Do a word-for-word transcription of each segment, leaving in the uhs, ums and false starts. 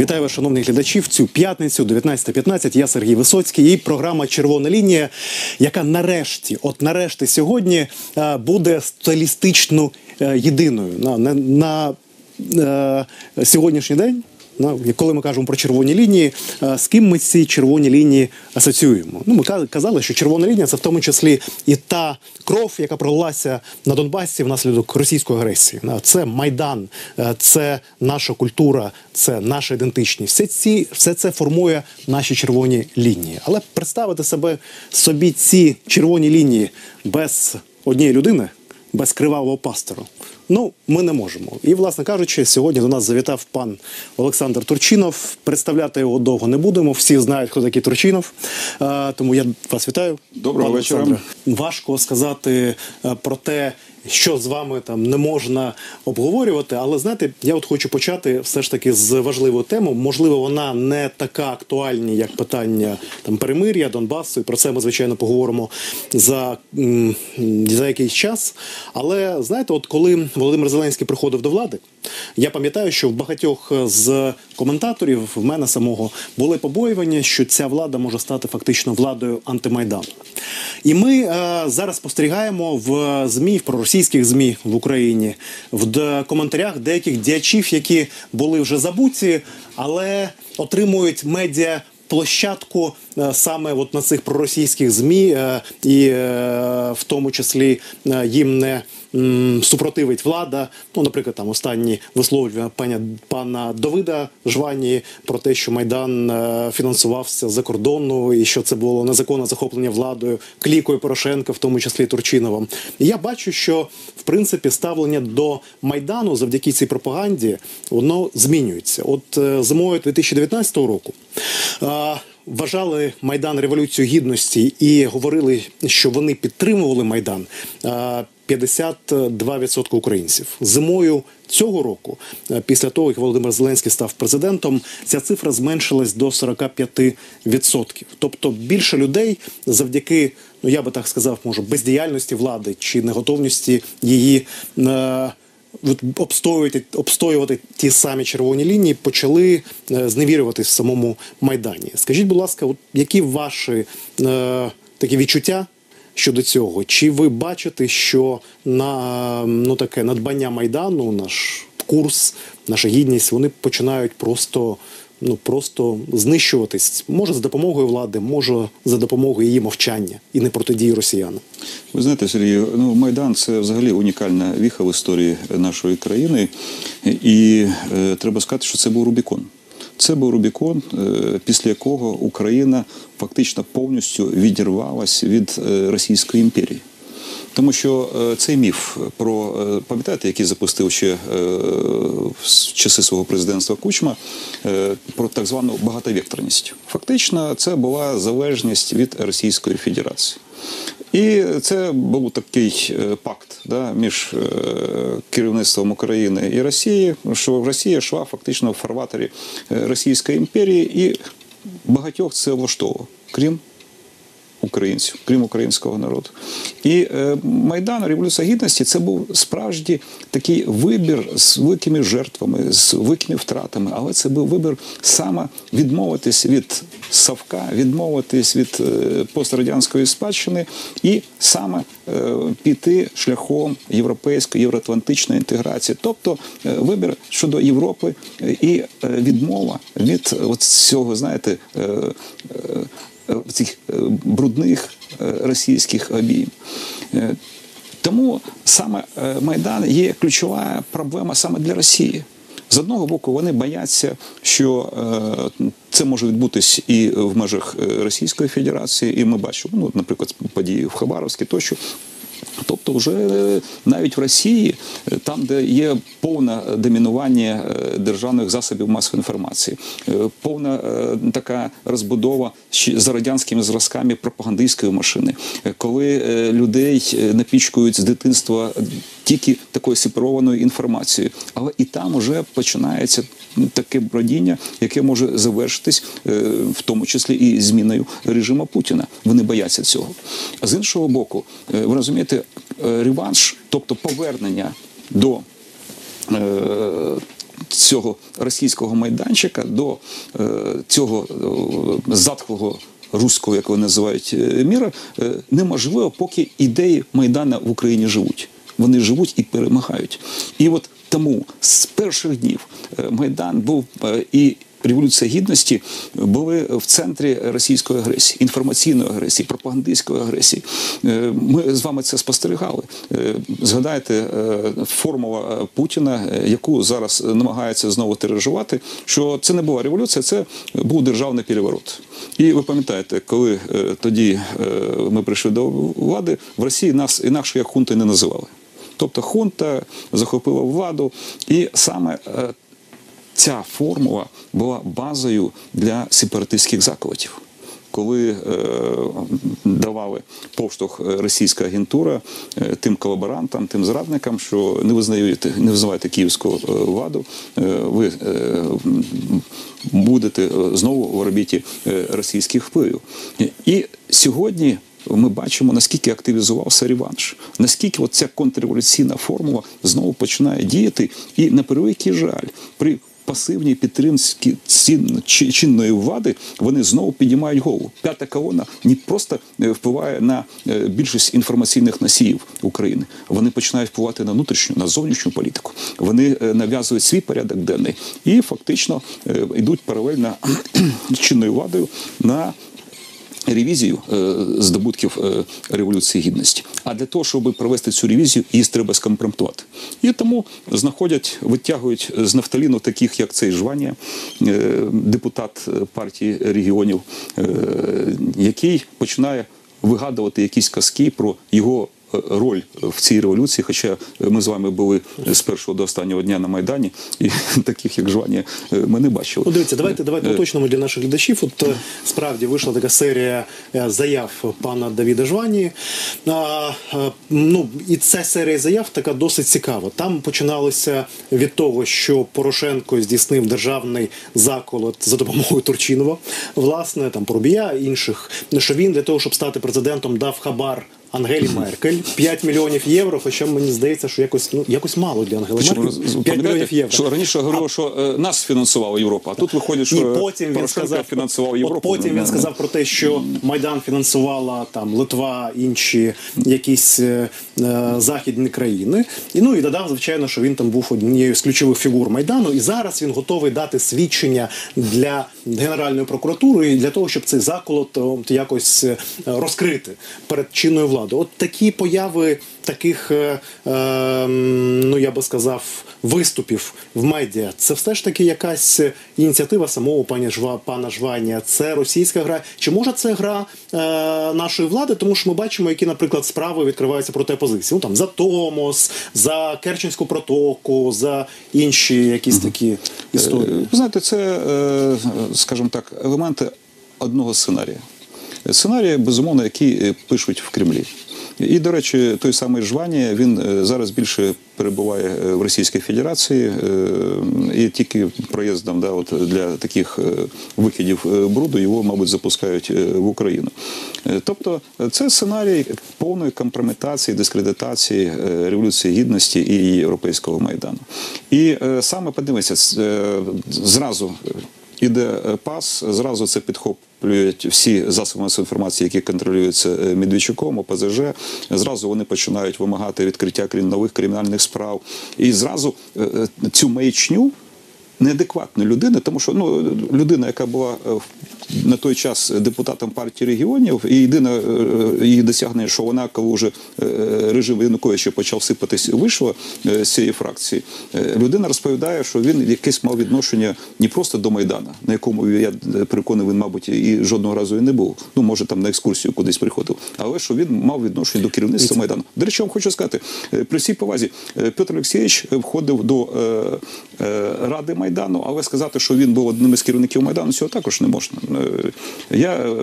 Вітаю вас, шановні глядачі. В цю п'ятницю, дев'ятнадцята п'ятнадцять, я Сергій Висоцький і програма «Червона лінія», яка нарешті, от нарешті сьогодні буде стилістично єдиною. На, на, на, на сьогоднішній день, коли ми кажемо про червоні лінії, з ким ми ці червоні лінії асоціюємо? Ну, ми казали, що червона лінія – це в тому числі і та кров, яка пролилася на Донбасі внаслідок російської агресії. Це Майдан, це наша культура, це наша ідентичність. Все, ці, все це формує наші червоні лінії. Але представити себе, собі ці червоні лінії без однієї людини, без кривавого пастора, ну, ми не можемо. І, власне кажучи, сьогодні до нас завітав пан Олександр Турчинов. Представляти його довго не будемо. Всі знають, хто такий Турчинов. Тому я вас вітаю. Доброго вечора. Важко сказати про те, що з вами там не можна обговорювати. Але, знаєте, я от хочу почати все ж таки з важливої теми. Можливо, вона не така актуальна, як питання там перемир'я, Донбасу. І про це ми, звичайно, поговоримо за, за якийсь час. Але, знаєте, от коли Володимир Зеленський приходив до влади, я пам'ятаю, що в багатьох з коментаторів, в мене самого, були побоювання, що ця влада може стати фактично владою антимайдану. І ми е, зараз спостерігаємо в ЗМІ, в проросійських ЗМІ в Україні, в коментарях деяких діячів, які були вже забуті, але отримують медіа площадку саме от на цих проросійських ЗМІ, і в тому числі їм не супротивить влада. Ну, наприклад, там останні висловлювання пана, пана Давида Жвані про те, що Майдан фінансувався за кордону і що це було незаконне захоплення владою, клікою Порошенка, в тому числі Турчиновим. І я бачу, що, в принципі, ставлення до Майдану завдяки цій пропаганді, воно змінюється. От зимою дві тисячі дев'ятнадцятого року вважали Майдан Революцією Гідності і говорили, що вони підтримували Майдан п'ятдесят два відсотки українців. Зимою цього року, після того, як Володимир Зеленський став президентом, ця цифра зменшилась до сорока п'яти відсотків. Тобто більше людей завдяки, ну я би так сказав, може, бездіяльності влади чи неготовності її е Обстоювати, обстоювати ті самі червоні лінії, почали е, зневірювати в самому Майдані. Скажіть, будь ласка, от які ваші е, такі відчуття щодо цього? Чи ви бачите, що на, ну, таке надбання Майдану, наш курс, наша гідність, вони починають просто, ну, просто знищуватись? Може за допомогою влади, може за допомогою її мовчання і непротидії росіянам? Ви знаєте, Сергію, ну, Майдан – це взагалі унікальна віха в історії нашої країни. І е, треба сказати, що це був Рубікон. Це був Рубікон, е, після якого Україна фактично повністю відірвалась від е, Російської імперії. Тому що цей міф про, пам'ятаєте, який запустив ще в часи свого президентства Кучма, про так звану багатовекторність. Фактично, це була залежність від Російської Федерації. І це був такий пакт, да, між керівництвом України і Росії, що Росія йшла фактично в фарватері Російської імперії, і багатьох це влаштовувало, крім українців, крім українського народу. І е, Майдан, Революція Гідності – це був справді такий вибір з великими жертвами, з великими втратами, але це був вибір саме відмовитись від совка, відмовитись від е, пострадянської спадщини і саме е, піти шляхом європейської, євроатлантичної інтеграції. Тобто е, вибір щодо Європи і е, відмова від от цього, знаєте, е, е, цих брудних російських обійм. Тому саме Майдан є ключова проблема саме для Росії. З одного боку, вони бояться, що це може відбутись і в межах Російської Федерації, і ми бачимо, ну, наприклад, події в Хабаровську тощо. Тобто вже навіть в Росії, там, де є повне домінування державних засобів масової інформації, повна така розбудова за радянськими зразками пропагандистської машини, коли людей напічкують з дитинства тільки такою сепарованою інформацією. Але і там вже починається таке бродіння, яке може завершитись, в тому числі і зміною режиму Путіна. Вони бояться цього. А з іншого боку, ви розумієте, реванш, тобто повернення до цього російського майданчика, до цього затхлого руського, як вони називають, міра, неможливо, поки ідеї Майдана в Україні живуть. Вони живуть і перемагають. І от тому з перших днів Майдан був і Революція Гідності були в центрі російської агресії, інформаційної агресії, пропагандистської агресії. Ми з вами це спостерігали. Згадайте формула Путіна, яку зараз намагається знову тиражувати, що це не була революція, це був державний переворот. І ви пам'ятаєте, коли тоді ми прийшли до влади, в Росії нас інакше як хунти не називали. Тобто хунта захопила владу, і саме ця формула була базою для сепаратистських заколотів, коли е, давали поштовх російська агентура е, тим колаборантам, тим зрадникам, що не визнаєте, не визнавайте київську е, владу, е, ви е, будете знову в орбіті е, російських впливів. І сьогодні ми бачимо, наскільки активізувався реванш, наскільки ця контрреволюційна формула знову починає діяти, і на превеликий жаль, при пасивній підтримці чинної влади вони знову піднімають голову. П'ята колона не просто впливає на більшість інформаційних носіїв України. Вони починають впливати на внутрішню, на зовнішню політику. Вони нав'язують свій порядок денний і фактично йдуть паралельно чинною владою на ревізію здобутків Революції Гідності. А для того, щоб провести цю ревізію, її треба скомпрометувати. І тому знаходять, витягують з нафталіну таких, як цей Жваня, депутат партії регіонів, який починає вигадувати якісь казки про його роль в цій революції, хоча ми з вами були з першого до останнього дня на Майдані, і таких, як Жваня, ми не бачили. Ну, дивіться, давайте, давайте уточнимо для наших глядачів. От справді вийшла така серія заяв пана Давида Жвані. А, ну, і ця серія заяв така досить цікава. Там починалося від того, що Порошенко здійснив державний заколот за допомогою Турчинова, власне, там, Порубія, інших, що він для того, щоб стати президентом, дав хабар Ангелі Меркель п'ять мільйонів євро, хоча мені здається, що якось, ну, якось мало для Ангели Меркель. п'ять мільйонів євро. Що раніше говорили, що е, нас фінансувала Європа, а тут виходить, що Порошенко фінансував Європу. От потім він сказав про те, що Майдан фінансувала там Литва, інші якісь е, е, західні країни. І, ну, і додав, звичайно, що він там був однією з ключових фігур Майдану. І зараз він готовий дати свідчення для Генеральної прокуратури, для того, щоб цей заколот от, якось розкрити перед чинною владою. От такі появи таких, е, е, ну я би сказав, виступів в медіа, це все ж таки якась ініціатива самого пані Жва, пана Жваня, це російська гра, чи може це гра е, нашої влади, тому що ми бачимо, які, наприклад, справи відкриваються проти опозиції, ну там за Томос, за Керченську протоку, за інші якісь такі історії. Знаєте, це, скажімо так, елементи одного сценарія. Сценарії, безумовно, які пишуть в Кремлі. І, до речі, той самий Жваня, він зараз більше перебуває в Російській Федерації, і тільки проїздом, да, от для таких викидів бруду його, мабуть, запускають в Україну. Тобто це сценарій повної компрометації, дискредитації Революції Гідності і Європейського Майдану. І саме, подивіться, зразу іде пас, зразу це підхоп всі засоби масової інформації, які контролюються Медведчуком, О П З Ж, зразу вони починають вимагати відкриття нових кримінальних справ. І зразу цю маячню неадекватну людину, тому що ну, людина, яка була на той час депутатом партії регіонів, і єдине її досягнення, що вона, коли вже режим Януковича почав сипатись, вийшла з цієї фракції, людина розповідає, що він якесь мав відношення не просто до Майдана, на якому, я переконаний, він, мабуть, і жодного разу і не був, ну, може, там на екскурсію кудись приходив, але що він мав відношення до керівництва Майдану. До речі, я вам хочу сказати, при всій повазі, Петр Олексійович входив до е, е, Ради Майдану, Майдану, але сказати, що він був одним із керівників Майдану, цього також не можна. Я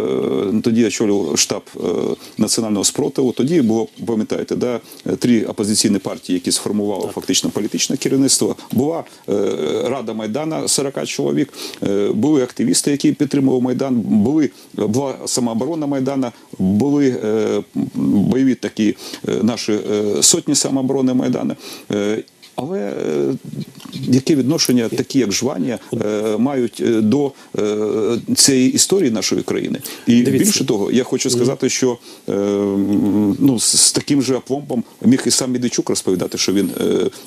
тоді очолював штаб національного спротиву, тоді було, пам'ятаєте, да, три опозиційні партії, які сформували так. фактично політичне керівництво, була Рада Майдана, сорок чоловік, були активісти, які підтримували Майдан, були, була самооборона Майдана, були бойові такі наші сотні самооборони Майдана. Але яке відношення такі, як Жваня, мають до цієї історії нашої країни? І Дивіться. Більше того, я хочу сказати, що ну, з таким же апломбом міг і сам Медведчук розповідати, що він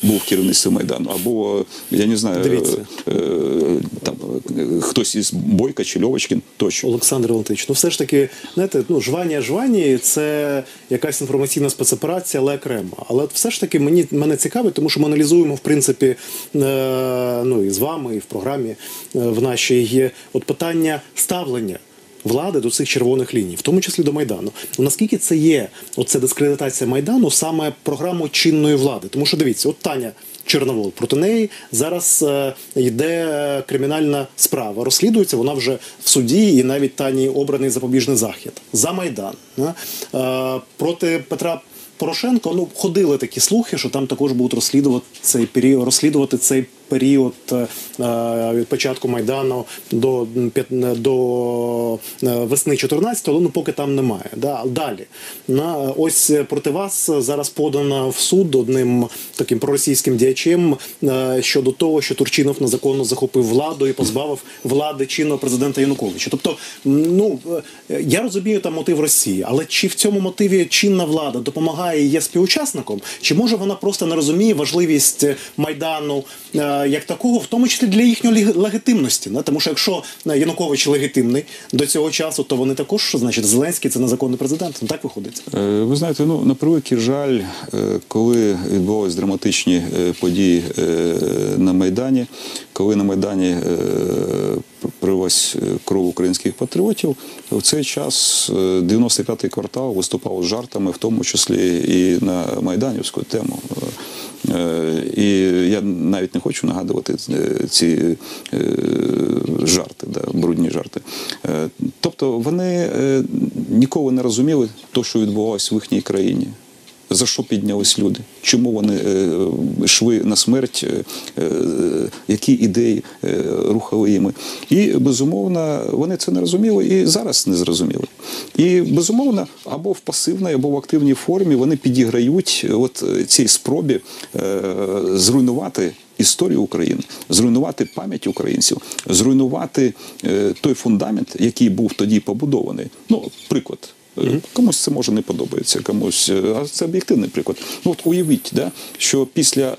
був в керівництві Майдану, або, я не знаю, там, хтось із Бойка чи Льовочкін, тощо. Олександр Валентинович, ну все ж таки, знаєте, ну, Жваня Жвані – це якась інформаційна спецоперація, але окрема. Але все ж таки мені, мене цікавить, тому що ми аналізуємо, в принципі, ну, і з вами, і в програмі в нашій є от питання ставлення влади до цих червоних ліній, в тому числі до Майдану. Наскільки це є, оця дискредитація Майдану, саме програму чинної влади? Тому що, дивіться, от Таня Чорновол, проти неї зараз е, йде кримінальна справа, розслідується, вона вже в суді, і навіть Тані обраний запобіжний захід за Майдан. Е, е, проти Петра Порошенко, ну, ходили такі слухи, що там також будуть розслідувати цей період, розслідувати цей період е, від початку Майдану до, до весни чотирнадцятого, але ну, поки там немає. Да? Далі. На, ось проти вас зараз подано в суд одним таким проросійським діячем е, щодо того, що Турчинов незаконно захопив владу і позбавив влади чинного президента Януковича. Тобто, ну, я розумію там мотив Росії, але чи в цьому мотиві чинна влада допомагає і є співучасником? Чи може вона просто не розуміє важливість Майдану е, як такого, в тому числі для їхньої легітимності. Не? Тому що якщо Янукович легітимний до цього часу, то вони також, значить, Зеленський – це незаконний президент. Ну, так виходить. Ви знаєте, ну, на превеликий жаль, коли відбувалися драматичні події на Майдані, коли на Майдані пролилась кров українських патріотів, в цей час дев'яносто п'ятий квартал виступав з жартами, в тому числі і на майданівську тему. І я навіть не хочу нагадувати ці жарти, да, брудні жарти. Тобто вони ніколи не розуміли те, що відбувалося в їхній країні. За що піднялись люди? Чому вони йшли на смерть? Які ідеї рухали їми? І, безумовно, вони це не розуміли і зараз не зрозуміли. І, безумовно, або в пасивній, або в активній формі вони підіграють от цій спробі зруйнувати історію України, зруйнувати пам'ять українців, зруйнувати той фундамент, який був тоді побудований. Ну, приклад. Mm-hmm. Комусь це може не подобається, комусь, а це об'єктивний приклад. Ну, от уявіть, да, що після е,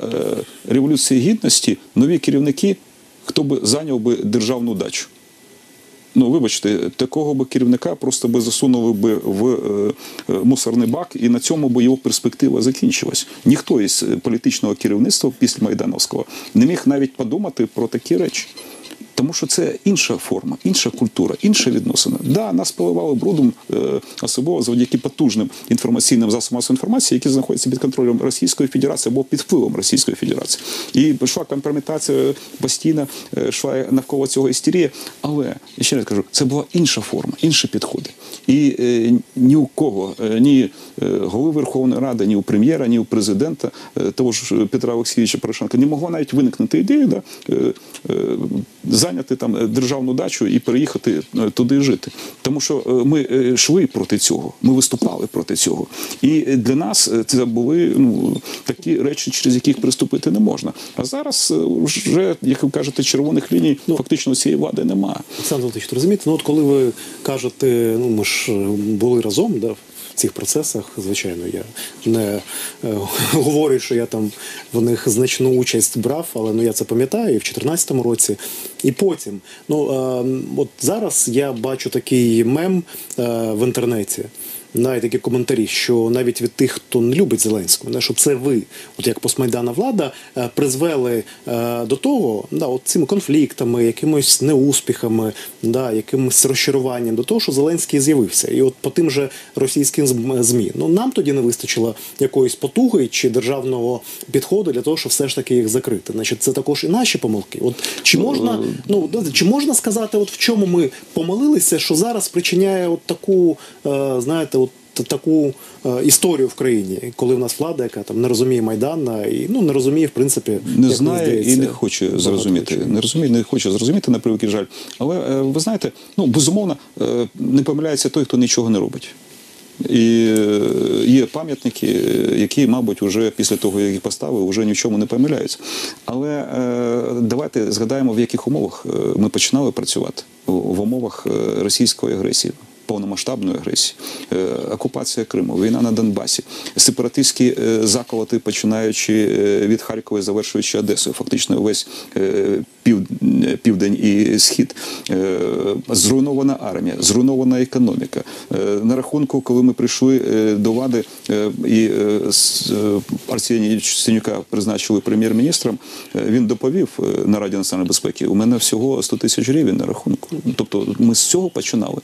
Революції Гідності нові керівники, хто б зайняв би державну дачу. Ну, вибачте, такого би керівника просто би засунули би в е, мусорний бак, і на цьому би його перспектива закінчилась. Ніхто із політичного керівництва після Майдановського не міг навіть подумати про такі речі. Тому що це інша форма, інша культура, інша відносина. Так, да, нас поливали брудом, особливо завдяки потужним інформаційним засобам масової інформації, які знаходяться під контролем Російської Федерації або під впливом Російської Федерації. І йшла компрометація постійно, йшла навколо цього істерія. Але, я ще раз кажу, це була інша форма, інші підходи. І е, ні у кого, ні голови Верховної Ради, ні у прем'єра, ні у президента, того ж Петра Олексійовича Порошенка, не могло навіть виникнути ідею, да, е, е, зайняти там державну дачу і переїхати туди жити. Тому що ми йшли проти цього, ми виступали проти цього. І для нас це були, ну, такі речі, через яких переступити не можна. А зараз вже, як ви кажете, червоних ліній, ну, фактично цієї влади немає. Олександр Володимирович, розумієте, ну от коли ви кажете, ну ми ж були разом, да, в цих процесах, звичайно, я не е, говорю, що я там в них значну участь брав, але ну, я це пам'ятаю і в чотирнадцятому році, і потім. Ну, е, от зараз я бачу такий мем е, в інтернеті, навіть такі коментарі, що навіть від тих, хто не любить Зеленського, не, що це ви, от як постмайданна влада, е, призвели е, до того, да, от цими конфліктами, якимось неуспіхами, да, якимось розчаруванням, до того, що Зеленський з'явився. І от по тим же російським ЗМІ. Ну, нам тоді не вистачило якоїсь потуги чи державного підходу для того, щоб все ж таки їх закрити. Значить, це також і наші помилки. От, чи, можна, ну, чи можна сказати, от в чому ми помилилися, що зараз причиняє от таку, е, знаєте, от таку е, історію в країні, коли в нас влада, яка там не розуміє Майдана і ну не розуміє, в принципі, не як знає, здається, і не хоче зрозуміти. Чого. Не розуміє, не хоче зрозуміти, на превеликий жаль. Але е, ви знаєте, ну безумовно, е, не помиляється той, хто нічого не робить. І є пам'ятники, які, мабуть, вже після того, як їх поставили, вже ні в чому не помиляються. Але давайте згадаємо, в яких умовах ми починали працювати. В умовах російської агресії, повномасштабної агресії, окупація Криму, війна на Донбасі, сепаратистські заколоти, починаючи від Харкова, завершуючи Одесою, фактично весь південь і схід, зруйнована армія, зруйнована економіка. На рахунку, коли ми прийшли до влади і Арсенія Яценюка призначили прем'єр-міністром, він доповів на Раді національної безпеки: у мене всього сто тисяч гривень на рахунку. Тобто ми з цього починали.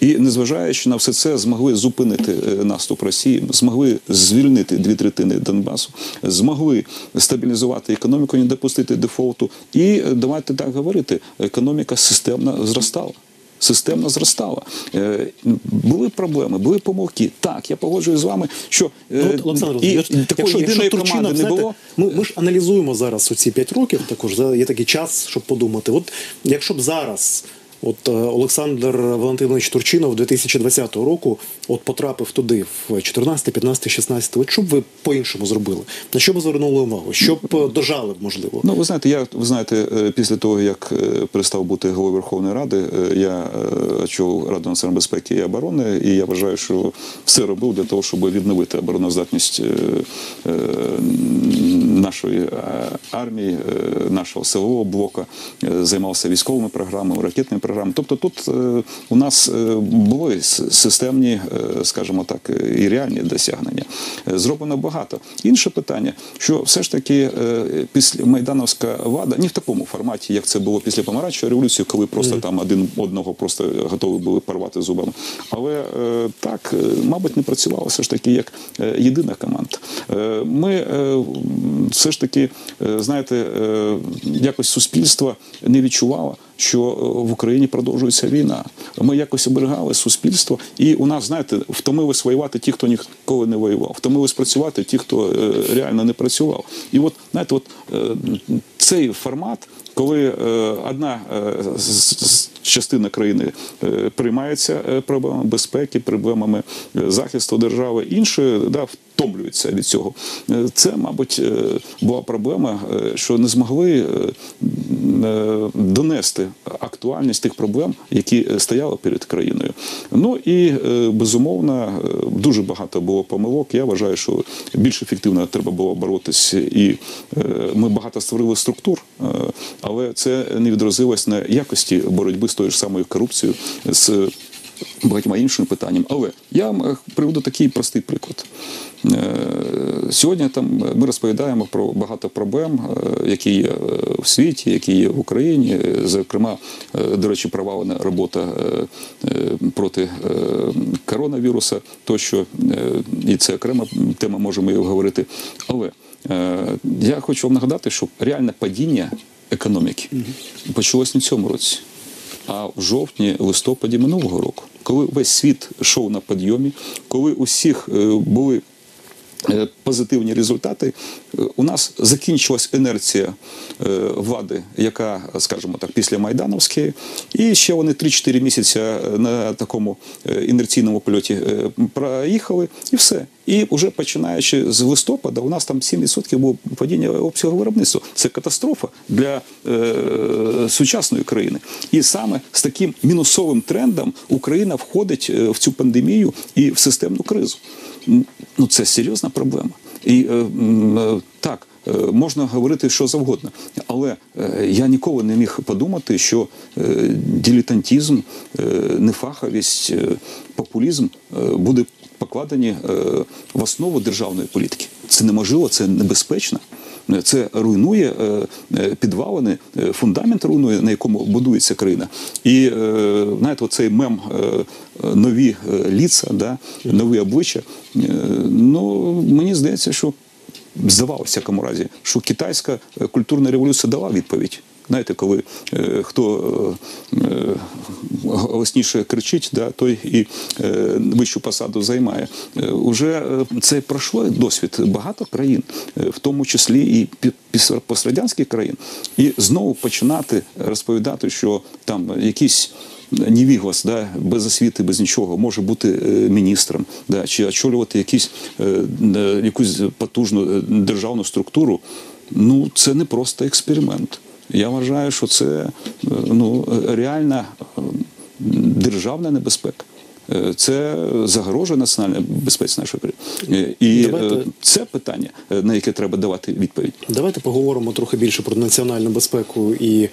І незважаючи на все це, змогли зупинити наступ Росії, змогли звільнити дві третини Донбасу, змогли стабілізувати економіку, не допустити дефолту. І давайте так говорити, економіка системно зростала. Системно зростала. Були проблеми, були помилки. Так, я погоджуюсь з вами, що такої єдиної команди не було. Ми ж аналізуємо зараз оці п'ять років, також є такий час, щоб подумати. От якщо б зараз от Олександр Валентинович Турчинов дві тисячі двадцятого року от потрапив туди в чотирнадцятий, п'ятнадцятий, шістнадцятий, от що б ви по-іншому зробили? На що б звернули увагу? Що б дожали б, можливо? Ну, ви знаєте, я, ви знаєте, після того, як перестав бути головою Верховної Ради, я очолив Раду національної безпеки і оборони, і я вважаю, що все робив для того, щоб відновити обороноздатність нашої армії, нашого силового блоку, займався військовими програмами, ракетними програмами. Тобто тут е, у нас е, були системні, е, скажімо так, і реальні досягнення. Е, зроблено багато. Інше питання, що все ж таки е, після майдановська влада, не в такому форматі, як це було після помаранчевої революції, коли просто mm. там один одного просто готові були порвати зубами. Але е, так, е, мабуть, не працювало все ж таки як е, єдина команда. Е, ми е, все ж таки, е, знаєте, е, якось суспільство не відчувало, що в Україні продовжується війна. Ми якось оберігали суспільство, і у нас, знаєте, втомились воювати ті, хто ніколи не воював, втомились працювати ті, хто реально не працював. І от, знаєте, от цей формат, коли одна частина країни приймається проблемами безпеки, проблемами захисту держави, інші, да, втомлюються від цього. Це, мабуть, була проблема, що не змогли донести актуальність тих проблем, які стояли перед країною. Ну і, безумовно, дуже багато було помилок. Я вважаю, що більш ефективно треба було боротися. І ми багато створили структур, але це не відразилось на якості боротьби з тою ж самою корупцією, з багатьма іншими питаннями. Але я приведу такий простий приклад. Сьогодні там ми розповідаємо про багато проблем, які є в світі, які є в Україні. Зокрема, до речі, провалена робота проти коронавірусу, тощо, і це окрема тема, можемо її говорити. Але я хочу вам нагадати, що реальне падіння економіки почалось не в цьому році, а в жовтні-листопаді минулого року, коли весь світ йшов на підйомі, коли у всіх були позитивні результати, у нас закінчилась інерція влади, яка, скажімо так, після майдановської, і ще вони три-чотири місяці на такому інерційному польоті проїхали, і все. І вже починаючи з листопада, у нас там сім відсотків було падіння обсягу виробництва. Це катастрофа для е, сучасної країни. І саме з таким мінусовим трендом Україна входить в цю пандемію і в системну кризу. Ну, це серйозна проблема. І е, е, так, е, можна говорити що завгодно, але е, я ніколи не міг подумати, що е, дилетантизм, е, нефаховість, е, популізм е, буде покладені е, в основу державної політики. Це неможливо, це небезпечно. Це руйнує е, підвалини, е, фундамент руйнує, на якому будується країна. І, е, знаєте, оцей мем е, нові ліца, да, нові обличчя, е, ну, мені здається, що здавалося, в якому разі, що китайська культурна революція дала відповідь. Знаєте, коли е, хто е, голосніше кричить, да, той і е, вищу посаду займає. Е, уже це пройшло досвід багато країн, е, в тому числі і пострадянських країн. І знову починати розповідати, що там якісь невігос, да, без освіти, без нічого, може бути міністром, да, чи очолювати якісь, якусь потужну державну структуру, ну, це не просто експеримент. Я вважаю, що це, ну, реальна державна небезпека. Це загрожує національній безпеці нашої країни. І давайте, це питання, на яке треба давати відповідь. Давайте поговоримо трохи більше про національну безпеку і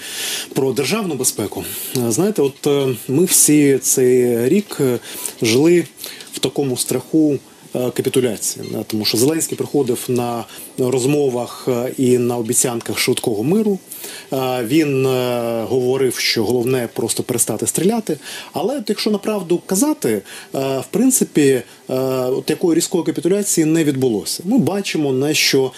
про державну безпеку. Знаєте, от ми всі цей рік жили в такому страху капітуляції, тому що Зеленський приходив на розмовах і на обіцянках швидкого миру. Він говорив, що головне просто перестати стріляти. Але якщо направду казати, в принципі, такої різкої капітуляції не відбулося. Ми бачимо, на що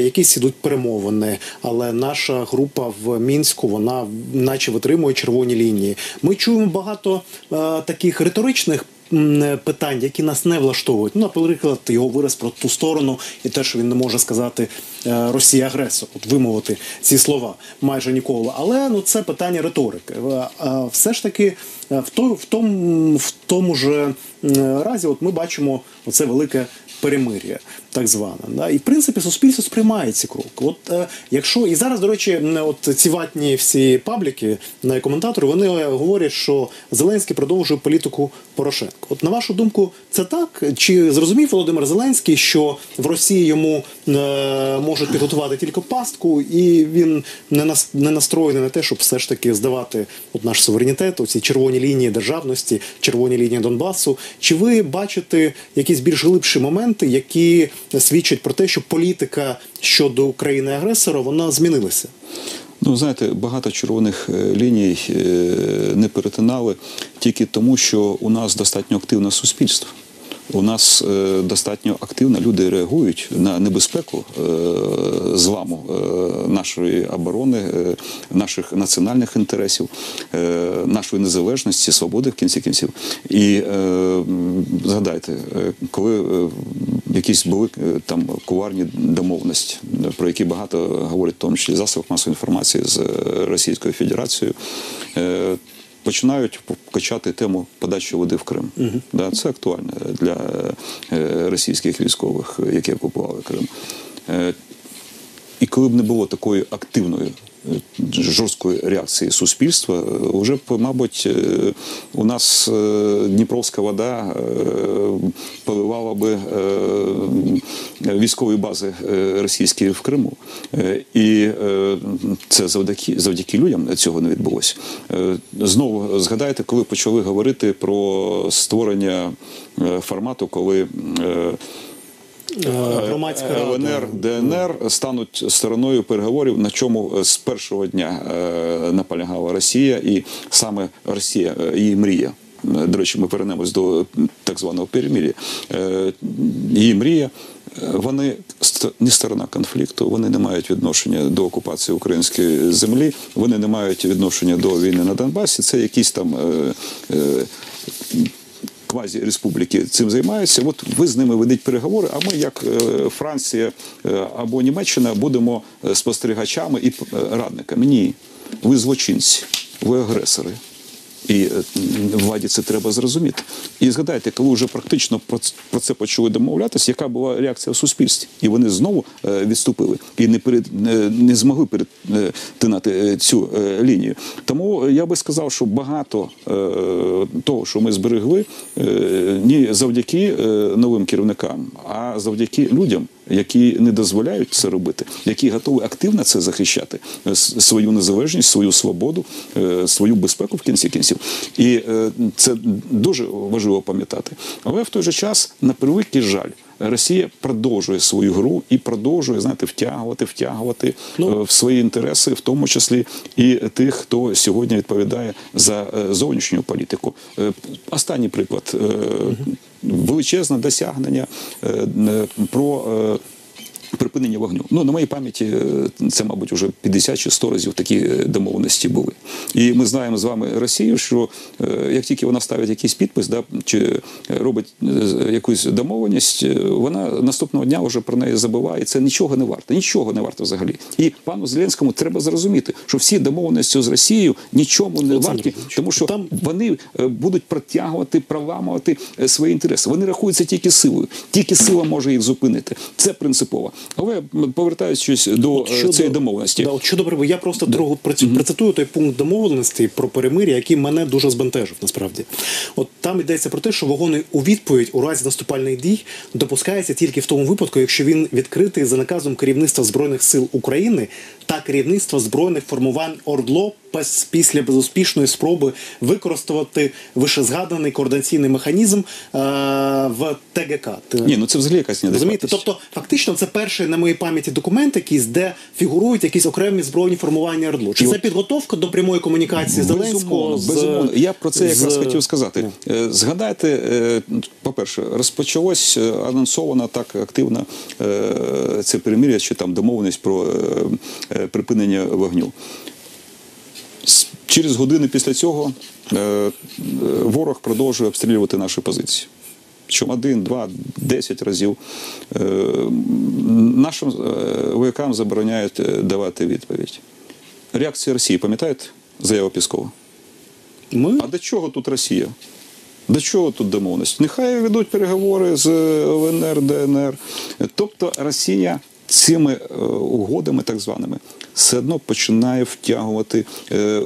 якісь ідуть перемовини, але наша група в Мінську, вона наче витримує червоні лінії. Ми чуємо багато таких риторичних питань, які нас не влаштовують. Ну, наприклад, його вираз про ту сторону і те, що він не може сказати «Росія-агресор», от вимовити ці слова майже ніколи. Але ну, це питання риторики. Все ж таки, в, то, в, тому, в тому ж разі от ми бачимо оце велике перемир'я, так зване. Да? І, в принципі, суспільство сприймає ці кроки. От, е, якщо... І зараз, до речі, от ці ватні всі пабліки, коментатори, вони говорять, що Зеленський продовжує політику Порошенка. От, на вашу думку, це так? Чи зрозумів Володимир Зеленський, що в Росії йому е, можуть підготувати тільки пастку, і він не, нас, не настроєний на те, щоб все ж таки здавати от, наш суверенітет, оці червоні лінії державності, червоні лінії Донбасу? Чи ви бачите якісь більш глибші моменти, які свідчать про те, що політика щодо України-агресора, вона змінилася? Ну, знаєте, багато червоних ліній не перетинали тільки тому, що у нас достатньо активне суспільство. У нас достатньо активно люди реагують на небезпеку зламу нашої оборони, наших національних інтересів, нашої незалежності, свободи в кінці кінців. І згадайте, коли якісь були там кулуарні домовленості, про які багато говорять, в тому числі засобів масової інформації з Російською Федерацією, починають качати тему подачі води в Крим. Угу. Да, це актуально для російських військових, які окупували Крим. І коли б не було такої активної, жорсткої реакції суспільства, вже, мабуть, у нас Дніпровська вода поливала би військові бази російські в Криму. І це завдяки, завдяки людям цього не відбулося. Знову згадайте, коли почали говорити про створення формату, коли ЛНР, ДНР стануть стороною переговорів, на чому з першого дня наполягала Росія, і саме Росія, її мрія. До речі, ми повернемось до так званого перемир'я. Її мрія. Вони не сторона конфлікту, вони не мають відношення до окупації української землі, вони не мають відношення до війни на Донбасі. Це якісь там квазі-республіки цим займаються, от ви з ними ведіть переговори, а ми, як Франція або Німеччина, будемо спостерігачами і радниками. Ні, ви злочинці, ви агресори. І владі це треба зрозуміти. І згадайте, коли вже практично про це почали домовлятися, яка була реакція в суспільстві. І вони знову відступили і не, перед, не змогли перетинати цю лінію. Тому я би сказав, що багато того, що ми зберегли, не завдяки новим керівникам, а завдяки людям, які не дозволяють це робити, які готові активно це захищати, свою незалежність, свою свободу, свою безпеку в кінці кінців. І це дуже важливо пам'ятати. Але в той же час, на превеликий жаль, Росія продовжує свою гру і продовжує, знаєте, втягувати, втягувати ну, в свої інтереси, в тому числі і тих, хто сьогодні відповідає за зовнішню політику. Останній приклад. Угу. Величезне досягнення про припинення вогню. Ну, на моїй пам'яті, це, мабуть, вже п'ятдесят чи сто разів такі домовленості були. І ми знаємо з вами Росію, що як тільки вона ставить якийсь підпис, да, чи робить якусь домовленість, вона наступного дня вже про неї забуває. Це нічого не варто, нічого не варто взагалі. І пану Зеленському треба зрозуміти, що всі домовленості з Росією нічому не варті, тому що там... вони будуть протягувати, проламувати свої інтереси. Вони рахуються тільки силою. Тільки сила може їх зупинити. Це принципово. Але повертаючись до от щодо, цієї домовленості. Да, от щодо прибу, я просто да. трохи процитую mm-hmm. той пункт домовленості про перемир'я, який мене дуже збентежив, насправді. От там йдеться про те, що вогонь у відповідь у разі наступальних дій допускається тільки в тому випадку, якщо він відкритий за наказом керівництва Збройних сил України та керівництва збройних формувань ОРДЛО після безуспішної спроби використовувати вищезгаданий координаційний механізм е- в ТГК. Ні, ну це взагалі якась неадекватність. Тобто, фактично, це перший, на моїй пам'яті, документ, якийсь, де фігурують якісь окремі збройні формування ОРДЛО. Чи і це от... підготовка до прямої комунікації безумовно, Зеленського? З... Безумовно. Я про це якраз з... хотів сказати. Yeah. Згадайте, по-перше, розпочалось анонсовано так активно це перемир'я, чи там домовленість про припинення вогню. Через години після цього ворог продовжує обстрілювати наші позиції. Чим один, два, десять разів. Нашим воякам забороняють давати відповідь. Реакція Росії, пам'ятаєте? Заява Піскова. Ми? А до чого тут Росія? До чого тут домовленість? Нехай ведуть переговори з ЛНР, ДНР. Тобто Росія цими угодами, так званими, все одно починає втягувати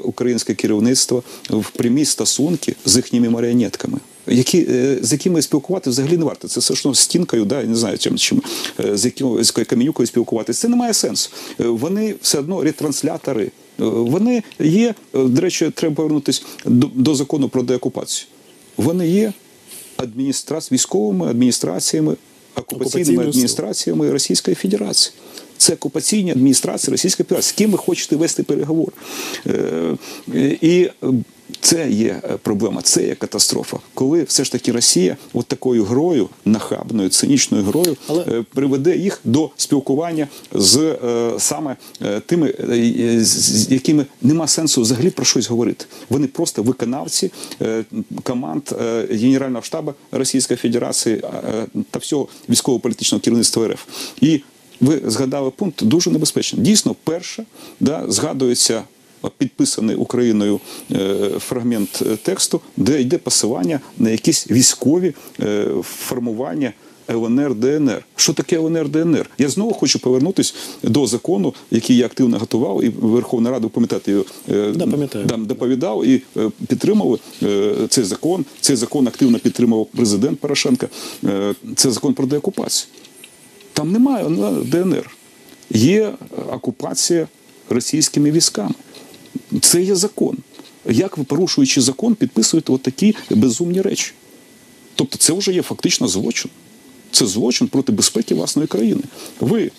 українське керівництво в прямі стосунки з їхніми маріонетками, які, з якими спілкувати взагалі не варто. Це все ж з стінкою, да, я не знаю, чим, чим, з якою камінюкою спілкуватися. Це не має сенсу. Вони все одно ретранслятори. Вони є, до речі, треба повернутися до, до закону про деокупацію. Вони є адміністраці... військовими адміністраціями, окупаційними адміністраціями Російської Федерації. Це окупаційні адміністрації Російської Федерації. З ким ви хочете вести переговор? І це є проблема, це є катастрофа. Коли все ж таки Росія от такою грою, нахабною, цинічною грою, але... приведе їх до спілкування з саме тими, з якими нема сенсу взагалі про щось говорити. Вони просто виконавці команд Генерального штабу Російської Федерації та всього військово-політичного керівництва РФ. І ви згадали пункт дуже небезпечний. Дійсно, перше, да, згадується підписаний Україною фрагмент тексту, де йде посилання на якісь військові формування ЛНР, ДНР. Що таке ЛНР, ДНР? Я знову хочу повернутися до закону, який я активно готував, і Верховна Рада, пам'ятаєте, його да, доповідав і підтримав цей закон. Цей закон активно підтримав президент Порошенко. Це закон про деокупацію. Там немає ДНР. Є окупація російськими військами. Це є закон. Як ви, порушуючи закон, підписуєте отакі безумні речі? Тобто це вже є фактично злочин. Це злочин проти безпеки власної країни. Ви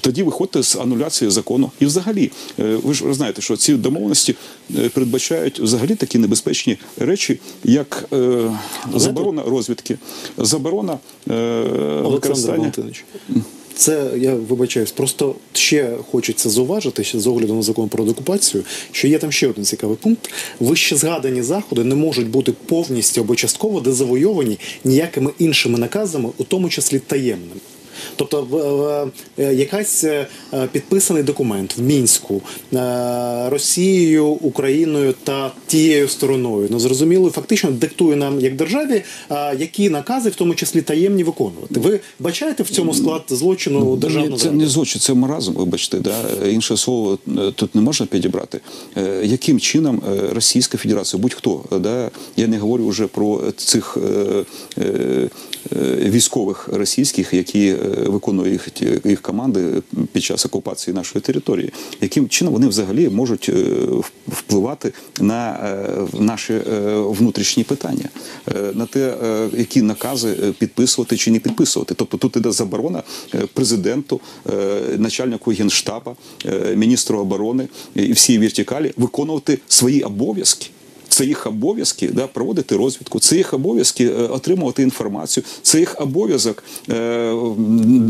тоді виходите з ануляції закону. І взагалі, ви ж знаєте, що ці домовленості передбачають взагалі такі небезпечні речі, як е, заборона розвідки, заборона е, використання. Це, я вибачаюсь, просто ще хочеться зауважити, ще з огляду на закон про деокупацію, що є там ще один цікавий пункт. Вище згадані заходи не можуть бути повністю або частково дезавойовані ніякими іншими наказами, у тому числі таємними. Тобто якась підписаний документ в Мінську Росією, Україною та тією стороною, незрозуміло, фактично диктує нам як державі, які накази, в тому числі таємні, виконувати. Ви бачаєте в цьому склад злочину державного? Це не злочин, це маразм, вибачте, да? Інше слово тут не можна підібрати. Яким чином Російська Федерація, будь-хто, да? Я не говорю вже про цих військових російських, які виконує їх, їх команди під час окупації нашої території. Яким чином вони взагалі можуть впливати на наші внутрішні питання? На те, які накази підписувати чи не підписувати. Тобто тут іде заборона президенту, начальнику Генштабу, міністру оборони і всій вертикалі виконувати свої обов'язки. Це їх обов'язки, да, проводити розвідку, це їх обов'язки е, отримувати інформацію, це їх обов'язок е,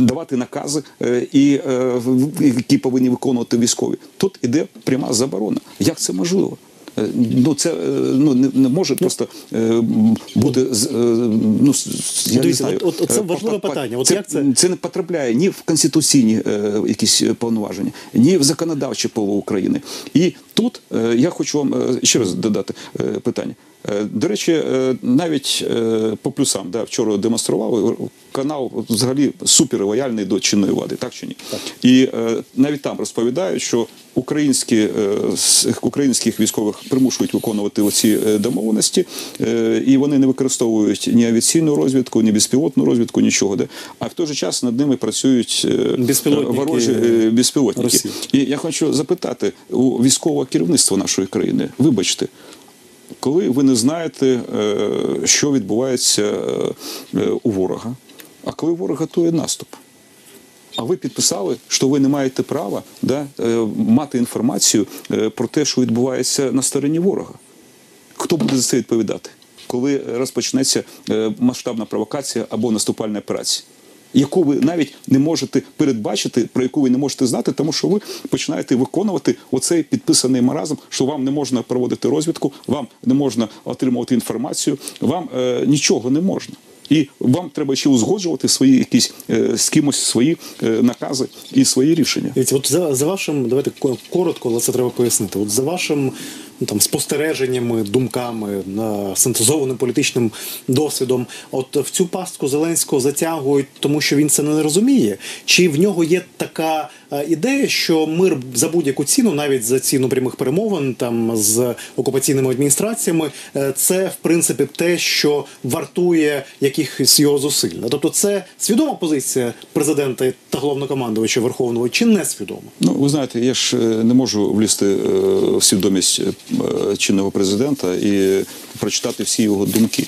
давати накази, е, і, е, які повинні виконувати військові. Тут іде пряма заборона. Як це можливо? Ну, це ну, не, не може просто е, бути, е, ну, я Дивіться, не знаю. От, от, це важливе питання. От це, як це? Це не потрапляє ні в конституційні е, якісь повноваження, ні в законодавче поле України. І тут е, я хочу вам е, ще раз додати е, питання. Е, до речі, е, навіть е, по плюсам, да, вчора демонстрував, канал взагалі суперлояльний до чинної влади, так чи ні? Так. І е, навіть там розповідають, що українські, е, українських військових примушують виконувати оці домовленості, е, і вони не використовують ні авіаційну розвідку, ні безпілотну розвідку, нічого. Де. А в той же час над ними працюють е, безпілотники, ворожі е, безпілотники. Росії. І я хочу запитати у військового керівництва нашої країни, вибачте, коли ви не знаєте, е, що відбувається е, у ворога, а коли ворог готує наступ? А ви підписали, що ви не маєте права, да, мати інформацію про те, що відбувається на стороні ворога. Хто буде за це відповідати, коли розпочнеться масштабна провокація або наступальна операція, яку ви навіть не можете передбачити, про яку ви не можете знати, тому що ви починаєте виконувати оцей підписаний маразм, що вам не можна проводити розвідку, вам не можна отримувати інформацію, вам е, нічого не можна. І вам треба ще узгоджувати свої якісь з кимось свої накази і свої рішення. От за, за вашим, давайте коротко, але це треба пояснити. От за вашим, ну, там, спостереженнями, думками, синтезованим політичним досвідом, от в цю пастку Зеленського затягують, тому що він це не розуміє? Чи в нього є така ідея, що мир за будь-яку ціну, навіть за ціну прямих перемовин там з окупаційними адміністраціями, це в принципі те, що вартує якихось його зусиль? Тобто це свідома позиція президента та головнокомандувача Верховного чи не свідома? Ну, ви знаєте, я ж не можу влізти в свідомість чинного президента і прочитати всі його думки.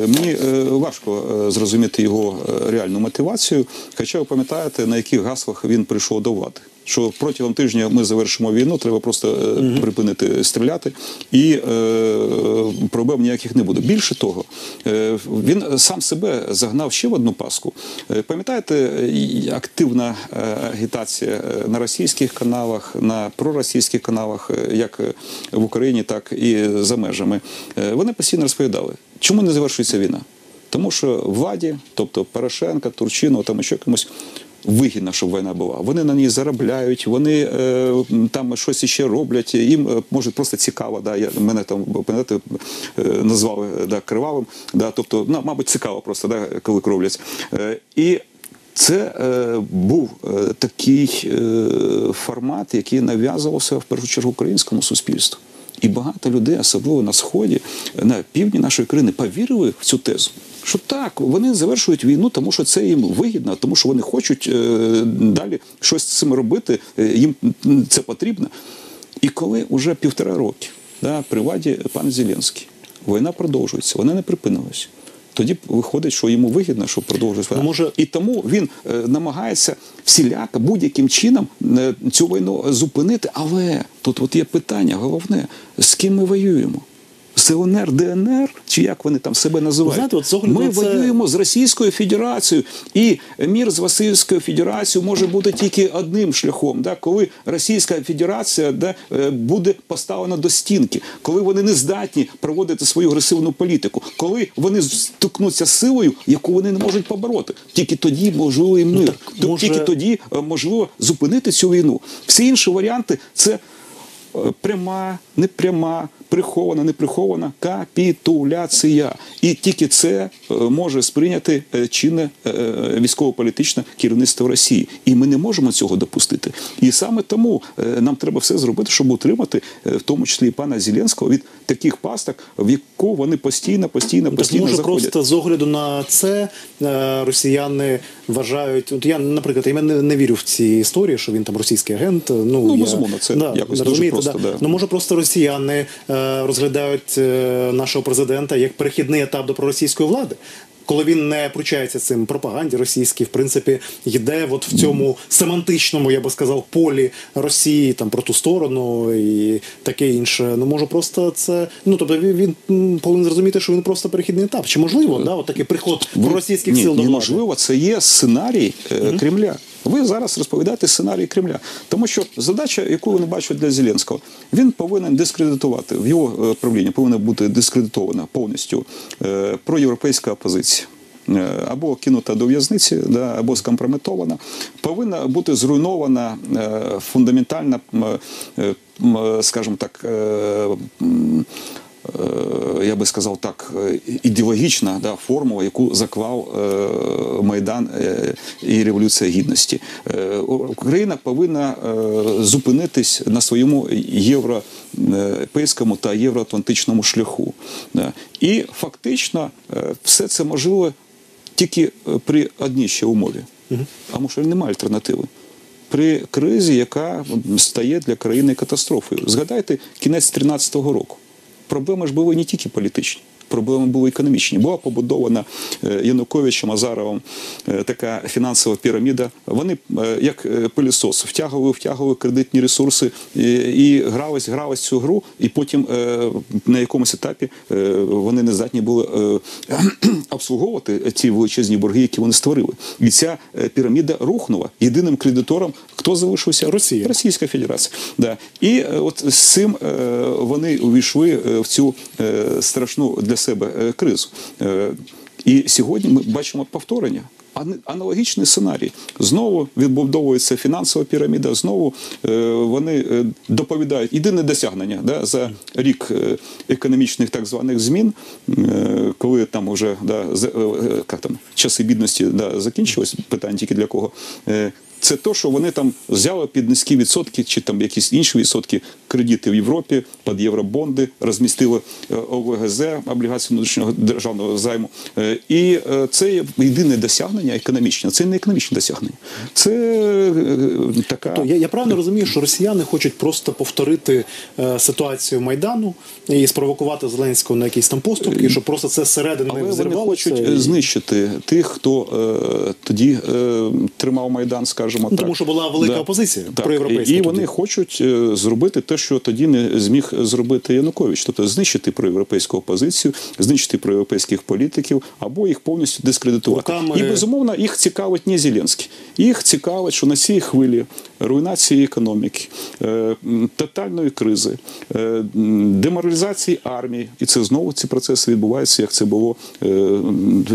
Мені важко зрозуміти його реальну мотивацію, хоча ви пам'ятаєте, на яких гаслах він прийшов до влади. Що протягом тижня ми завершимо війну, треба просто mm-hmm. припинити стріляти, і е, проблем ніяких не буде. Більше того, е, він сам себе загнав ще в одну паску. Е, пам'ятаєте, активна агітація на російських каналах, на проросійських каналах, як в Україні, так і за межами. Е, вони постійно розповідали, чому не завершується війна. Тому що владі, тобто Порошенка, Турчинова, там ще комусь, вигідно, щоб війна була. Вони на ній заробляють, вони е, там щось ще роблять, їм, може, просто цікаво, да, я, мене там, пам'ятаєте, назвали, да, кривавим, да, тобто, ну, мабуть, цікаво просто, да, коли кровлять. Е, і це е, був е, такий е, формат, який нав'язувався, в першу чергу, українському суспільству. І багато людей, особливо на Сході, на півдні нашої країни, повірили в цю тезу. Що так, вони завершують війну, тому що це їм вигідно, тому що вони хочуть е, далі щось з цим робити, е, їм це потрібно. І коли вже півтора роки, да, при владі пан Зеленський, війна продовжується, вона не припинилась. Тоді виходить, що йому вигідно, щоб продовжувати війну. Може... І тому він е, намагається всіляко, будь-яким чином е, цю війну зупинити. Але тут от є питання головне, з ким ми воюємо? З Ел Ен Ер, Де Ен Ер, чи як вони там себе називають? Знаєте, от зогляду, ми це... воюємо з Російською Федерацією, і мір з Російською Федерацією може бути тільки одним шляхом, да, коли Російська Федерація, да, буде поставлена до стінки, коли вони не здатні проводити свою агресивну політику, коли вони стикнуться з силою, яку вони не можуть побороти. Тільки тоді можливий мир, ну, так, Тоб, може... тільки тоді можливо зупинити цю війну. Всі інші варіанти – це пряма, непряма, прихована, неприхована капітуляція. І тільки це може сприйняти чинне військово-політичне керівництво Росії. І ми не можемо цього допустити. І саме тому нам треба все зробити, щоб утримати, в тому числі і пана Зеленського, від таких пасток, в яку вони постійно, постійно, постійно заходять. Може, просто з огляду на це росіяни вважають... От я, наприклад, я не вірю в ці історії, що він там російський агент. Ну, ну я... безумовно, це да, якось дуже просто. Да. Да. Ну, може, просто росіяни розглядають нашого президента як перехідний етап до проросійської влади. коли він не пручається цим пропаганді російській, в принципі, йде от в цьому семантичному, я би сказав, полі Росії, там, про ту сторону і таке інше. Ну, може, просто це... Ну, тобто, він, він повинен зрозуміти, що він просто перехідний етап. Чи можливо, да, от такий приход російських сил до влади? Ні, можливо, це є сценарій е, Кремля. Ви зараз розповідаєте сценарій Кремля. Тому що задача, яку вони бачать для Зеленського, він повинен дискредитувати, в його правлінні повинна бути дискредитована повністю е, проєвропейська опозиція. Е, або кинута до в'язниці, да, або скомпрометована. Повинна бути зруйнована е, фундаментальна, е, скажімо так, е, я би сказав так, ідеологічна, да, формула, яку заклав е, Майдан е, і Революція Гідності. Е, Україна повинна е, зупинитись на своєму європейському та євроатлантичному шляху. Да. І фактично е, все це можливо тільки при одній ще умові. Угу. Тому що немає альтернативи. При кризі, яка стає для країни катастрофою. Згадайте кінець тринадцятого року. Проблеми ж були не тільки політичні, проблеми були економічні. Була побудована Януковичем, Азаровим така фінансова піраміда. Вони, як пилісос, втягували, втягували кредитні ресурси і грались, грались цю гру, і потім на якомусь етапі вони не здатні були обслуговувати ці величезні борги, які вони створили. І ця піраміда рухнула. Єдиним кредитором хто залишився? Росія. Російська Федерація. Да. І от з цим вони увійшли в цю страшну для себе кризу. І сьогодні ми бачимо повторення. Аналогічний сценарій. Знову відбудовується фінансова піраміда, знову вони доповідають єдине досягнення, да, за рік економічних так званих змін, коли там вже, да, як там, часи бідності, да, закінчились, питання тільки для кого. Це то, що вони там взяли під низькі відсотки, чи там якісь інші відсотки кредити в Європі, під євробонди, розмістили О В Г З, облігацію внутрішнього державного займу. І це єдине досягнення економічне. Це не економічне досягнення. Це така... То, я, я правильно розумію, що росіяни хочуть просто повторити е, ситуацію Майдану і спровокувати Зеленського на якісь там поступки, щоб просто це зсередини взірвалося? Але вони хочуть і... знищити тих, хто е, тоді е, тримав Майдан, скажімо. Ну, тому що була велика, да, опозиція проєвропейська. І тоді вони хочуть зробити те, що тоді не зміг зробити Янукович. Тобто знищити проєвропейську опозицію, знищити проєвропейських політиків, або їх повністю дискредитувати. Руками... І, безумовно, їх цікавить не Зеленський. Їх цікавить, що на цій хвилі руйнації економіки, тотальної кризи, деморалізації армії. І це знову ці процеси відбуваються, як це було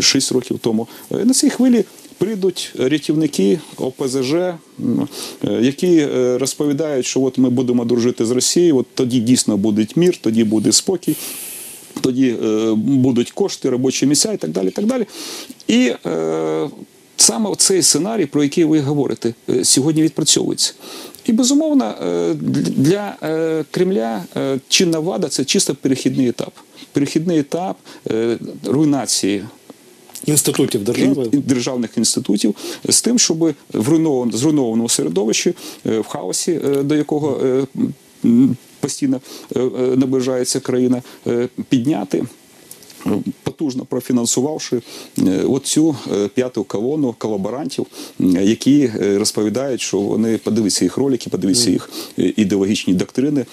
шість років тому. На цій хвилі прийдуть рятівники О П З Ж, які розповідають, що от ми будемо дружити з Росією, от тоді дійсно буде мир, тоді буде спокій, тоді е, будуть кошти, робочі місця і так далі. І, так далі. І е, саме цей сценарій, про який ви говорите, сьогодні відпрацьовується. І, безумовно, для Кремля чинна влада – це чисто перехідний етап. Перехідний етап е, руйнації інститутів держави, державних інститутів, з тим, щоб в руйнованому, зруйнованому середовищі, в хаосі, до якого постійно наближається країна, підняти, потужно профінансувавши оцю п'яту колону колаборантів, які розповідають, що вони, подивіться їх ролики, подивіться їх ідеологічні доктрини,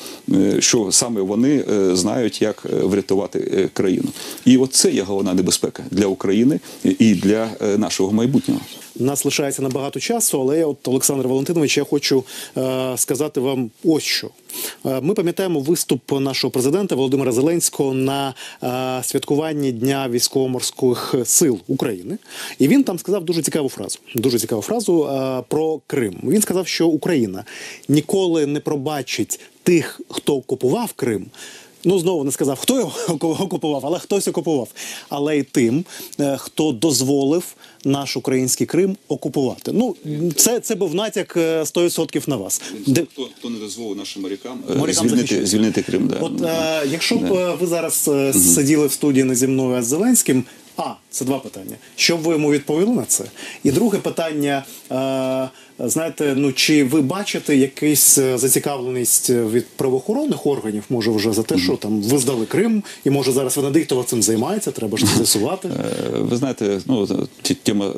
що саме вони знають, як врятувати країну. І оце є головна небезпека для України і для нашого майбутнього. У нас лишається набагато часу, але от, Олександр Валентинович, я хочу е, сказати вам ось що. Е, ми пам'ятаємо виступ нашого президента Володимира Зеленського на е, святкуванні Дня військово-морських сил України. І він там сказав дуже цікаву фразу, дуже цікаву фразу е, про Крим. Він сказав, що Україна ніколи не пробачить тих, хто окупував Крим. Ну, знову не сказав, хто його окупував, але хтось окупував. Але й тим, хто дозволив наш український Крим окупувати. Ну, це, це був натяк сто відсотків на вас. Де... Хто, хто не дозволив нашим морякам, морякам звільнити, звільнити Крим. Да. От, да. А, якщо б да. ви зараз угу. сиділи в студії не зі мною, а з Зеленським, а, це два питання. Що б ви йому відповіли на це? І друге питання... А, Знаєте, ну чи ви бачите якусь зацікавленість від правоохоронних органів, може вже за те, що там ви здали Крим, і може зараз вона дехто цим займається, треба ж це з'ясувати? Ви знаєте, ну, тема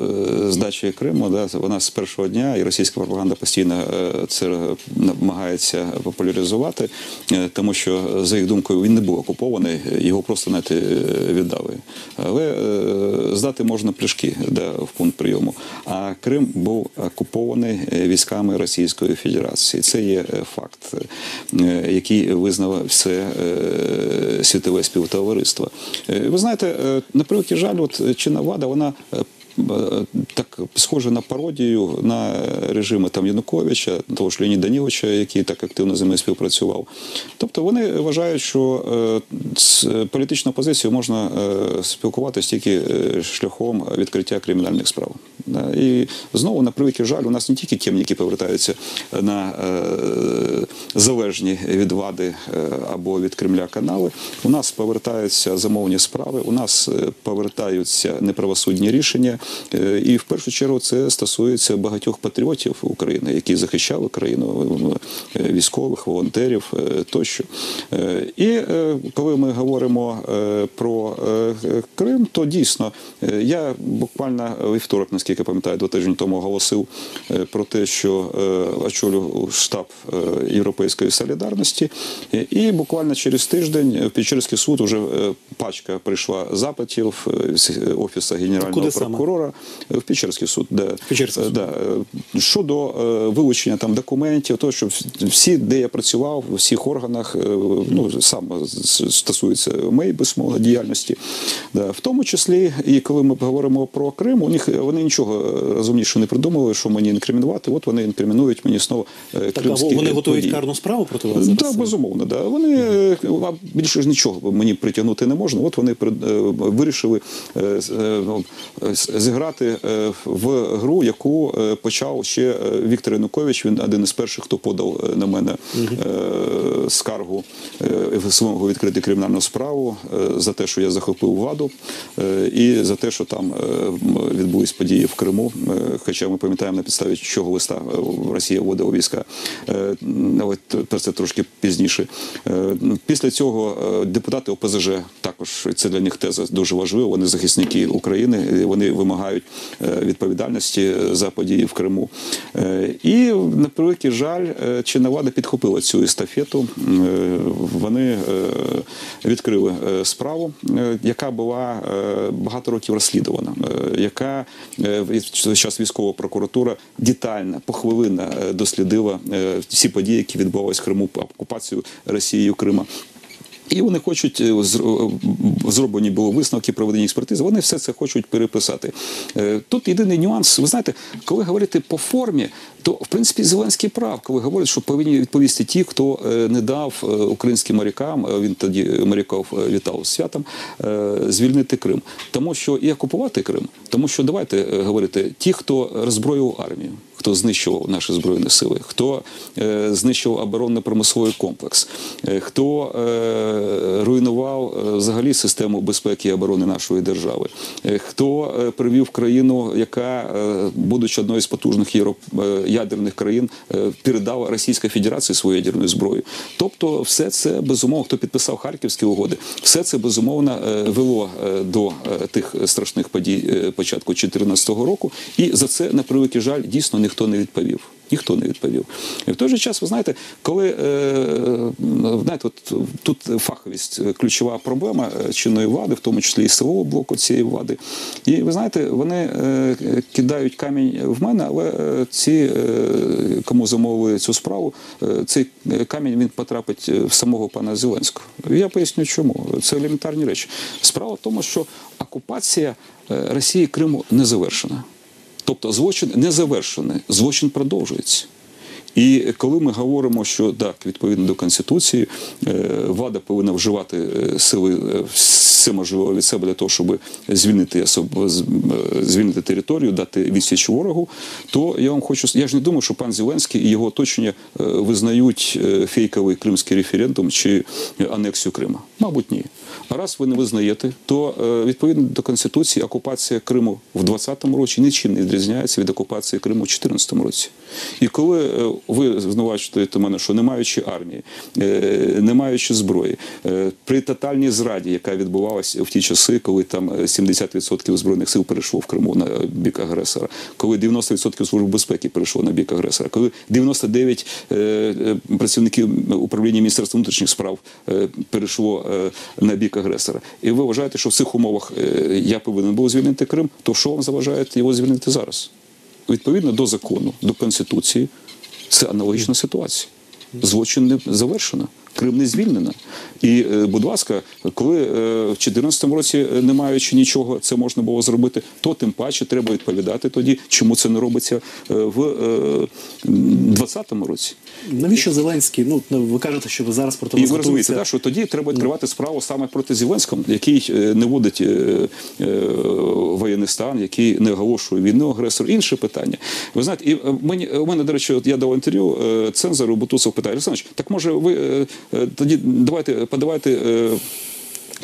здачі Криму, да, вона з першого дня, і російська пропаганда постійно це намагається популяризувати, тому що, за їх думкою, він не був окупований, його просто навіть віддали. Але здати можна пляшки, да, в пункт прийому, а Крим був окупований військами Російської Федерації. Це є факт, який визнало все світове співтовариство. Ви знаєте, на превеликий жаль, от чинна влада, вона так схоже на пародію на режими там Януковича, того ж Леоніда Даніловича, який так активно з ними співпрацював. Тобто вони вважають, що з політичною позицією можна спілкуватися тільки шляхом відкриття кримінальних справ. І знову, на превеликий жаль, у нас не тільки кемніки повертаються на залежні від влади або від Кремля канали, у нас повертаються замовні справи, у нас повертаються неправосудні рішення. І в першу чергу це стосується багатьох патріотів України, які захищали країну, військових, волонтерів тощо. І коли ми говоримо про Крим, то дійсно, я буквально вівторок, наскільки я пам'ятаю, два тижні тому оголосив про те, що очолю штаб Європейської Солідарності. І буквально через тиждень в Печерський суд вже пачка прийшла запитів з Офісу Генерального прокурора в Печерський суд, де, Печерський суд. Да, щодо вилучення там документів, то, що всі, де я працював, в всіх органах, ну, саме стосується моєї безумовно діяльності. Да. В тому числі, і коли ми говоримо про Крим, у них вони нічого розумніше не придумали, що мені інкримінувати, от вони інкримінують мені знову кримські події. Вони готують карну справу проти вас? Так, да, безумовно, да. Вони, mm-hmm. більше ж нічого мені притягнути не можна, от вони вирішили зіграти в гру, яку почав ще Віктор Янукович, він один із перших, хто подав на мене mm-hmm. скаргу свого відкрити кримінальну справу за те, що я захопив владу і за те, що там відбулись події в Криму, хоча ми пам'ятаємо на підставі чого листа Росія вводила війська, але про це трошки пізніше. Після цього депутати О Пе Зе Же також, це для них теза дуже важлива, вони захисники України, вони вимагають відповідальності за події в Криму. І, на превеликий жаль, чинна влада підхопила цю естафету, вони відкрили справу, яка була багато років розслідувана, яка зараз військова прокуратура детально, похвилинно дослідила всі події, які відбувалися в Криму, окупацію Росією Крима. І вони хочуть, зроблені були висновки, проведені експертизи, вони все це хочуть переписати. Тут єдиний нюанс, ви знаєте, коли говорити по формі, то, в принципі, Зеленський прав, коли говорить, що повинні відповісти ті, хто не дав українським морякам, він тоді моряків вітав з святом, звільнити Крим. Тому що і окупувати Крим, тому що, давайте говорити, ті, хто роззброював армію, хто знищував наші збройні сили, хто е, знищував оборонно-промисловий комплекс, е, хто е, руйнував е, взагалі систему безпеки і оборони нашої держави, е, хто е, привів країну, яка, е, будучи одною з потужних європ... е, ядерних країн, е, передала Російській Федерації свою ядерну зброю. Тобто все це, безумовно, хто підписав Харківські угоди, все це, безумовно, е, вело е, до е, тих страшних подій е, початку чотирнадцятого року, і за це, на превеликий жаль, дійсно не ніхто не відповів. Ніхто не відповів. І в той же час, ви знаєте, коли, знаєте, от, тут фаховість, ключова проблема чинної влади, в тому числі і силового блоку цієї влади. І, ви знаєте, вони кидають камінь в мене, але ці, кому замовили цю справу, цей камінь, він потрапить в самого пана Зеленського. Я поясню, чому. Це елементарні речі. Справа в тому, що окупація Росії Криму не завершена. Тобто злочин не завершений, злочин продовжується. І коли ми говоримо, що так, відповідно до Конституції, влада повинна вживати сили все можливе від себе для того, щоб звільнити, особ... звільнити територію, дати відсіч ворогу, то я вам хочу... Я ж не думаю, що пан Зеленський і його оточення визнають фейковий кримський референдум чи анексію Крима. Мабуть, ні. А раз ви не визнаєте, то відповідно до Конституції окупація Криму в двадцятому році нічим не відрізняється від окупації Криму в чотирнадцятому році. І коли ви звинувачуєте мене, що не маючи армії, не маючи зброї, при тотальній зраді, яка відбувалася в ті часи, коли там сімдесят відсотків збройних сил перейшло в Криму на бік агресора, коли дев'яносто відсотків служби безпеки перейшло на бік агресора, коли дев'яносто дев'ять відсотків працівників управління Міністерства внутрішніх справ перейшло на бік агресора. І ви вважаєте, що в цих умовах я повинен був звільнити Крим, то що вам заважає його звільнити зараз? Відповідно до закону, до Конституції, це аналогічна ситуація. Злочин не завершено, Крим не звільнено. І, будь ласка, коли в дві тисячі чотирнадцятому році, не маючи нічого, це можна було зробити, то тим паче треба відповідати тоді, чому це не робиться в двадцятому році. Навіщо Зеленський? Ну, ви кажете, що ви зараз проти вас готується. І ви розумієте, так, що тоді треба відкривати справу саме проти Зеленського, який не вводить воєнний стан, який не оголошує війну агресору. Інше питання. Ви знаєте, і мені, у мене, до речі, я давав інтерв'ю цензору Бутусову, питаю: Олександр, так може ви... Тоді давайте, подавайте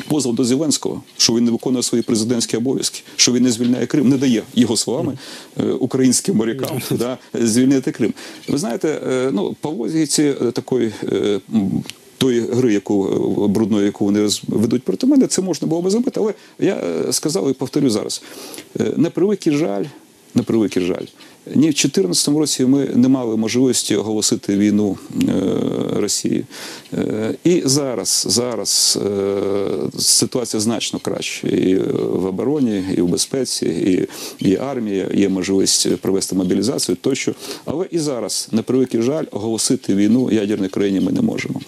позов до Зеленського, що він не виконує свої президентські обов'язки, що він не звільняє Крим, не дає, його словами, українським морякам да, звільнити Крим. Ви знаєте, ну, по логіці такої... тої гри, яку брудної, яку вони ведуть проти мене, це можна було би зробити, але я сказав і повторю зараз. На превеликий жаль, на превеликий жаль, ні в дві тисячі чотирнадцятому році ми не мали можливості оголосити війну е, Росії. Е, і зараз, зараз е, ситуація значно краща. І в обороні, і в безпеці, і, і армія, є можливість провести мобілізацію тощо. Але і зараз, на превеликий жаль, оголосити війну ядерній країні ми не можемо.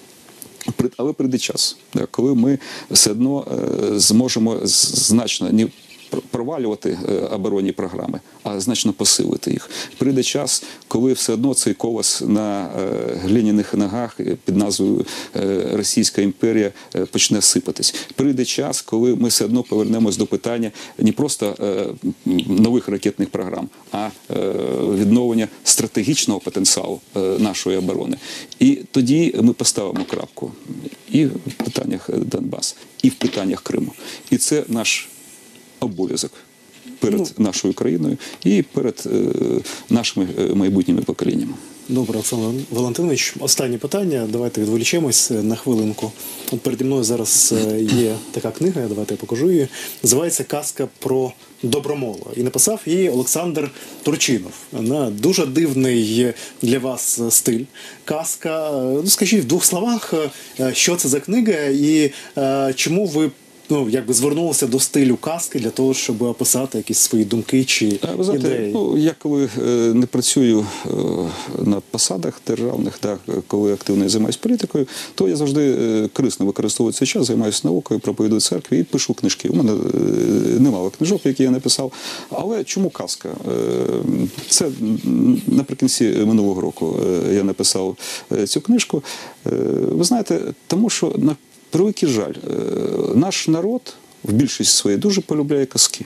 Але прийде час, коли ми все одно зможемо значно не провалювати оборонні програми, а значно посилити їх. Прийде час, коли все одно цей колос на глиняних ногах під назвою Російська імперія почне сипатись. Прийде час, коли ми все одно повернемось до питання не просто нових ракетних програм, а відновлення стратегічного потенціалу нашої оборони. І тоді ми поставимо крапку і в питаннях Донбасу, і в питаннях Криму. І це наш обов'язок перед ну, нашою країною і перед е, нашими е, майбутніми поколіннями. Добре, Олександр Валентинович, останнє питання. Давайте відволічемось на хвилинку. От переді мною зараз є така книга, давайте я покажу її. Називається «Казка про добромола». І написав її Олександр Турчинов. Вона дуже дивний для вас стиль. Казка, ну скажіть в двох словах, що це за книга і е, чому ви Ну, якби звернулося до стилю казки для того, щоб описати якісь свої думки чи а, ви знаєте, ідеї? Ну, я коли е, не працюю е, на посадах державних, так, коли активно займаюся політикою, то я завжди е, корисно використовую цей час, займаюся наукою, проповідую церкві і пишу книжки. У мене е, немало книжок, які я написав. Але чому казка? Е, це наприкінці минулого року е, я написав е, цю книжку. Е, ви знаєте, тому що на превеликий жаль, наш народ в більшості своїй дуже полюбляє казки.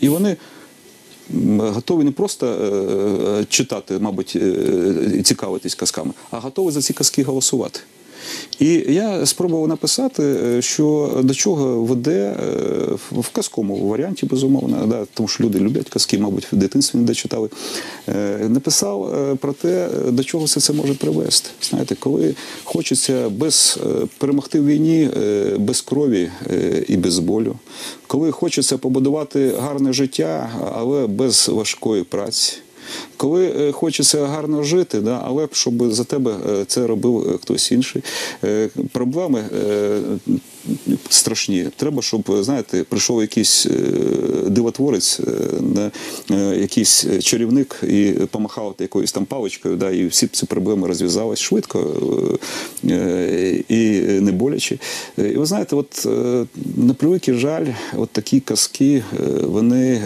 І вони готові не просто читати, мабуть, цікавитись казками, а готові за ці казки голосувати. І я спробував написати, що до чого веде в казковому варіанті, безумовно, да, тому що люди люблять казки, мабуть, в дитинстві не дочитали. Написав про те, до чого все це може привести. Знаєте, коли хочеться без перемогти в війні, без крові і без болю, коли хочеться побудувати гарне життя, але без важкої праці, коли хочеться гарно жити, да, але щоб за тебе це робив хтось інший. Проблеми страшні. Треба, щоб, знаєте, прийшов якийсь дивотворець, якийсь чарівник і помахав якоюсь там паличкою, да, і всі ці проблеми розв'язались швидко і не боляче. І ви знаєте, от на превеликий жаль, от такі казки, вони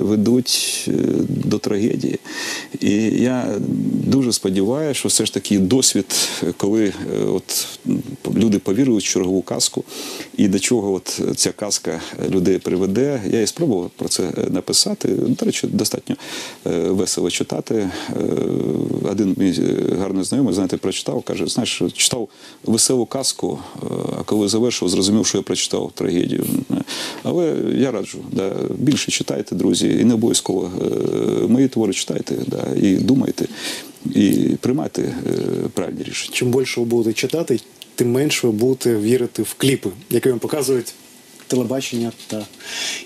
ведуть до трагедії. І я дуже сподіваюся, що все ж таки досвід, коли от люди повірили в чергову казку і до чого от ця казка людей приведе. Я і спробував про це написати. До речі, достатньо весело читати. Один мій гарний знайомий, знаєте, прочитав, каже, знаєш, читав веселу казку, а коли завершив, зрозумів, що я прочитав трагедію. Але я раджу, да, більше читайте, друзі, і не обов'язково мої твори читайте, да, і думайте, і приймайте е, правильні рішення. Чим більше ви будете читати, тим менше ви будете вірити в кліпи, які вам показують телебачення та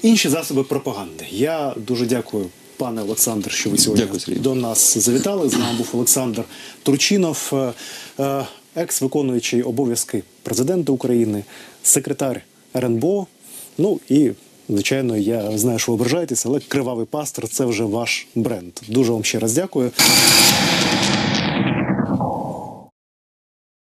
інші засоби пропаганди. Я дуже дякую, пане Олександр, що ви сьогодні дякую, до нас завітали. З нами був Олександр Турчинов, екс-виконуючий обов'язки президента України, секретар РНБО. Ну і, звичайно, я знаю, що ви ображаєтесь, але кривавий пастор – це вже ваш бренд. Дуже вам ще раз дякую.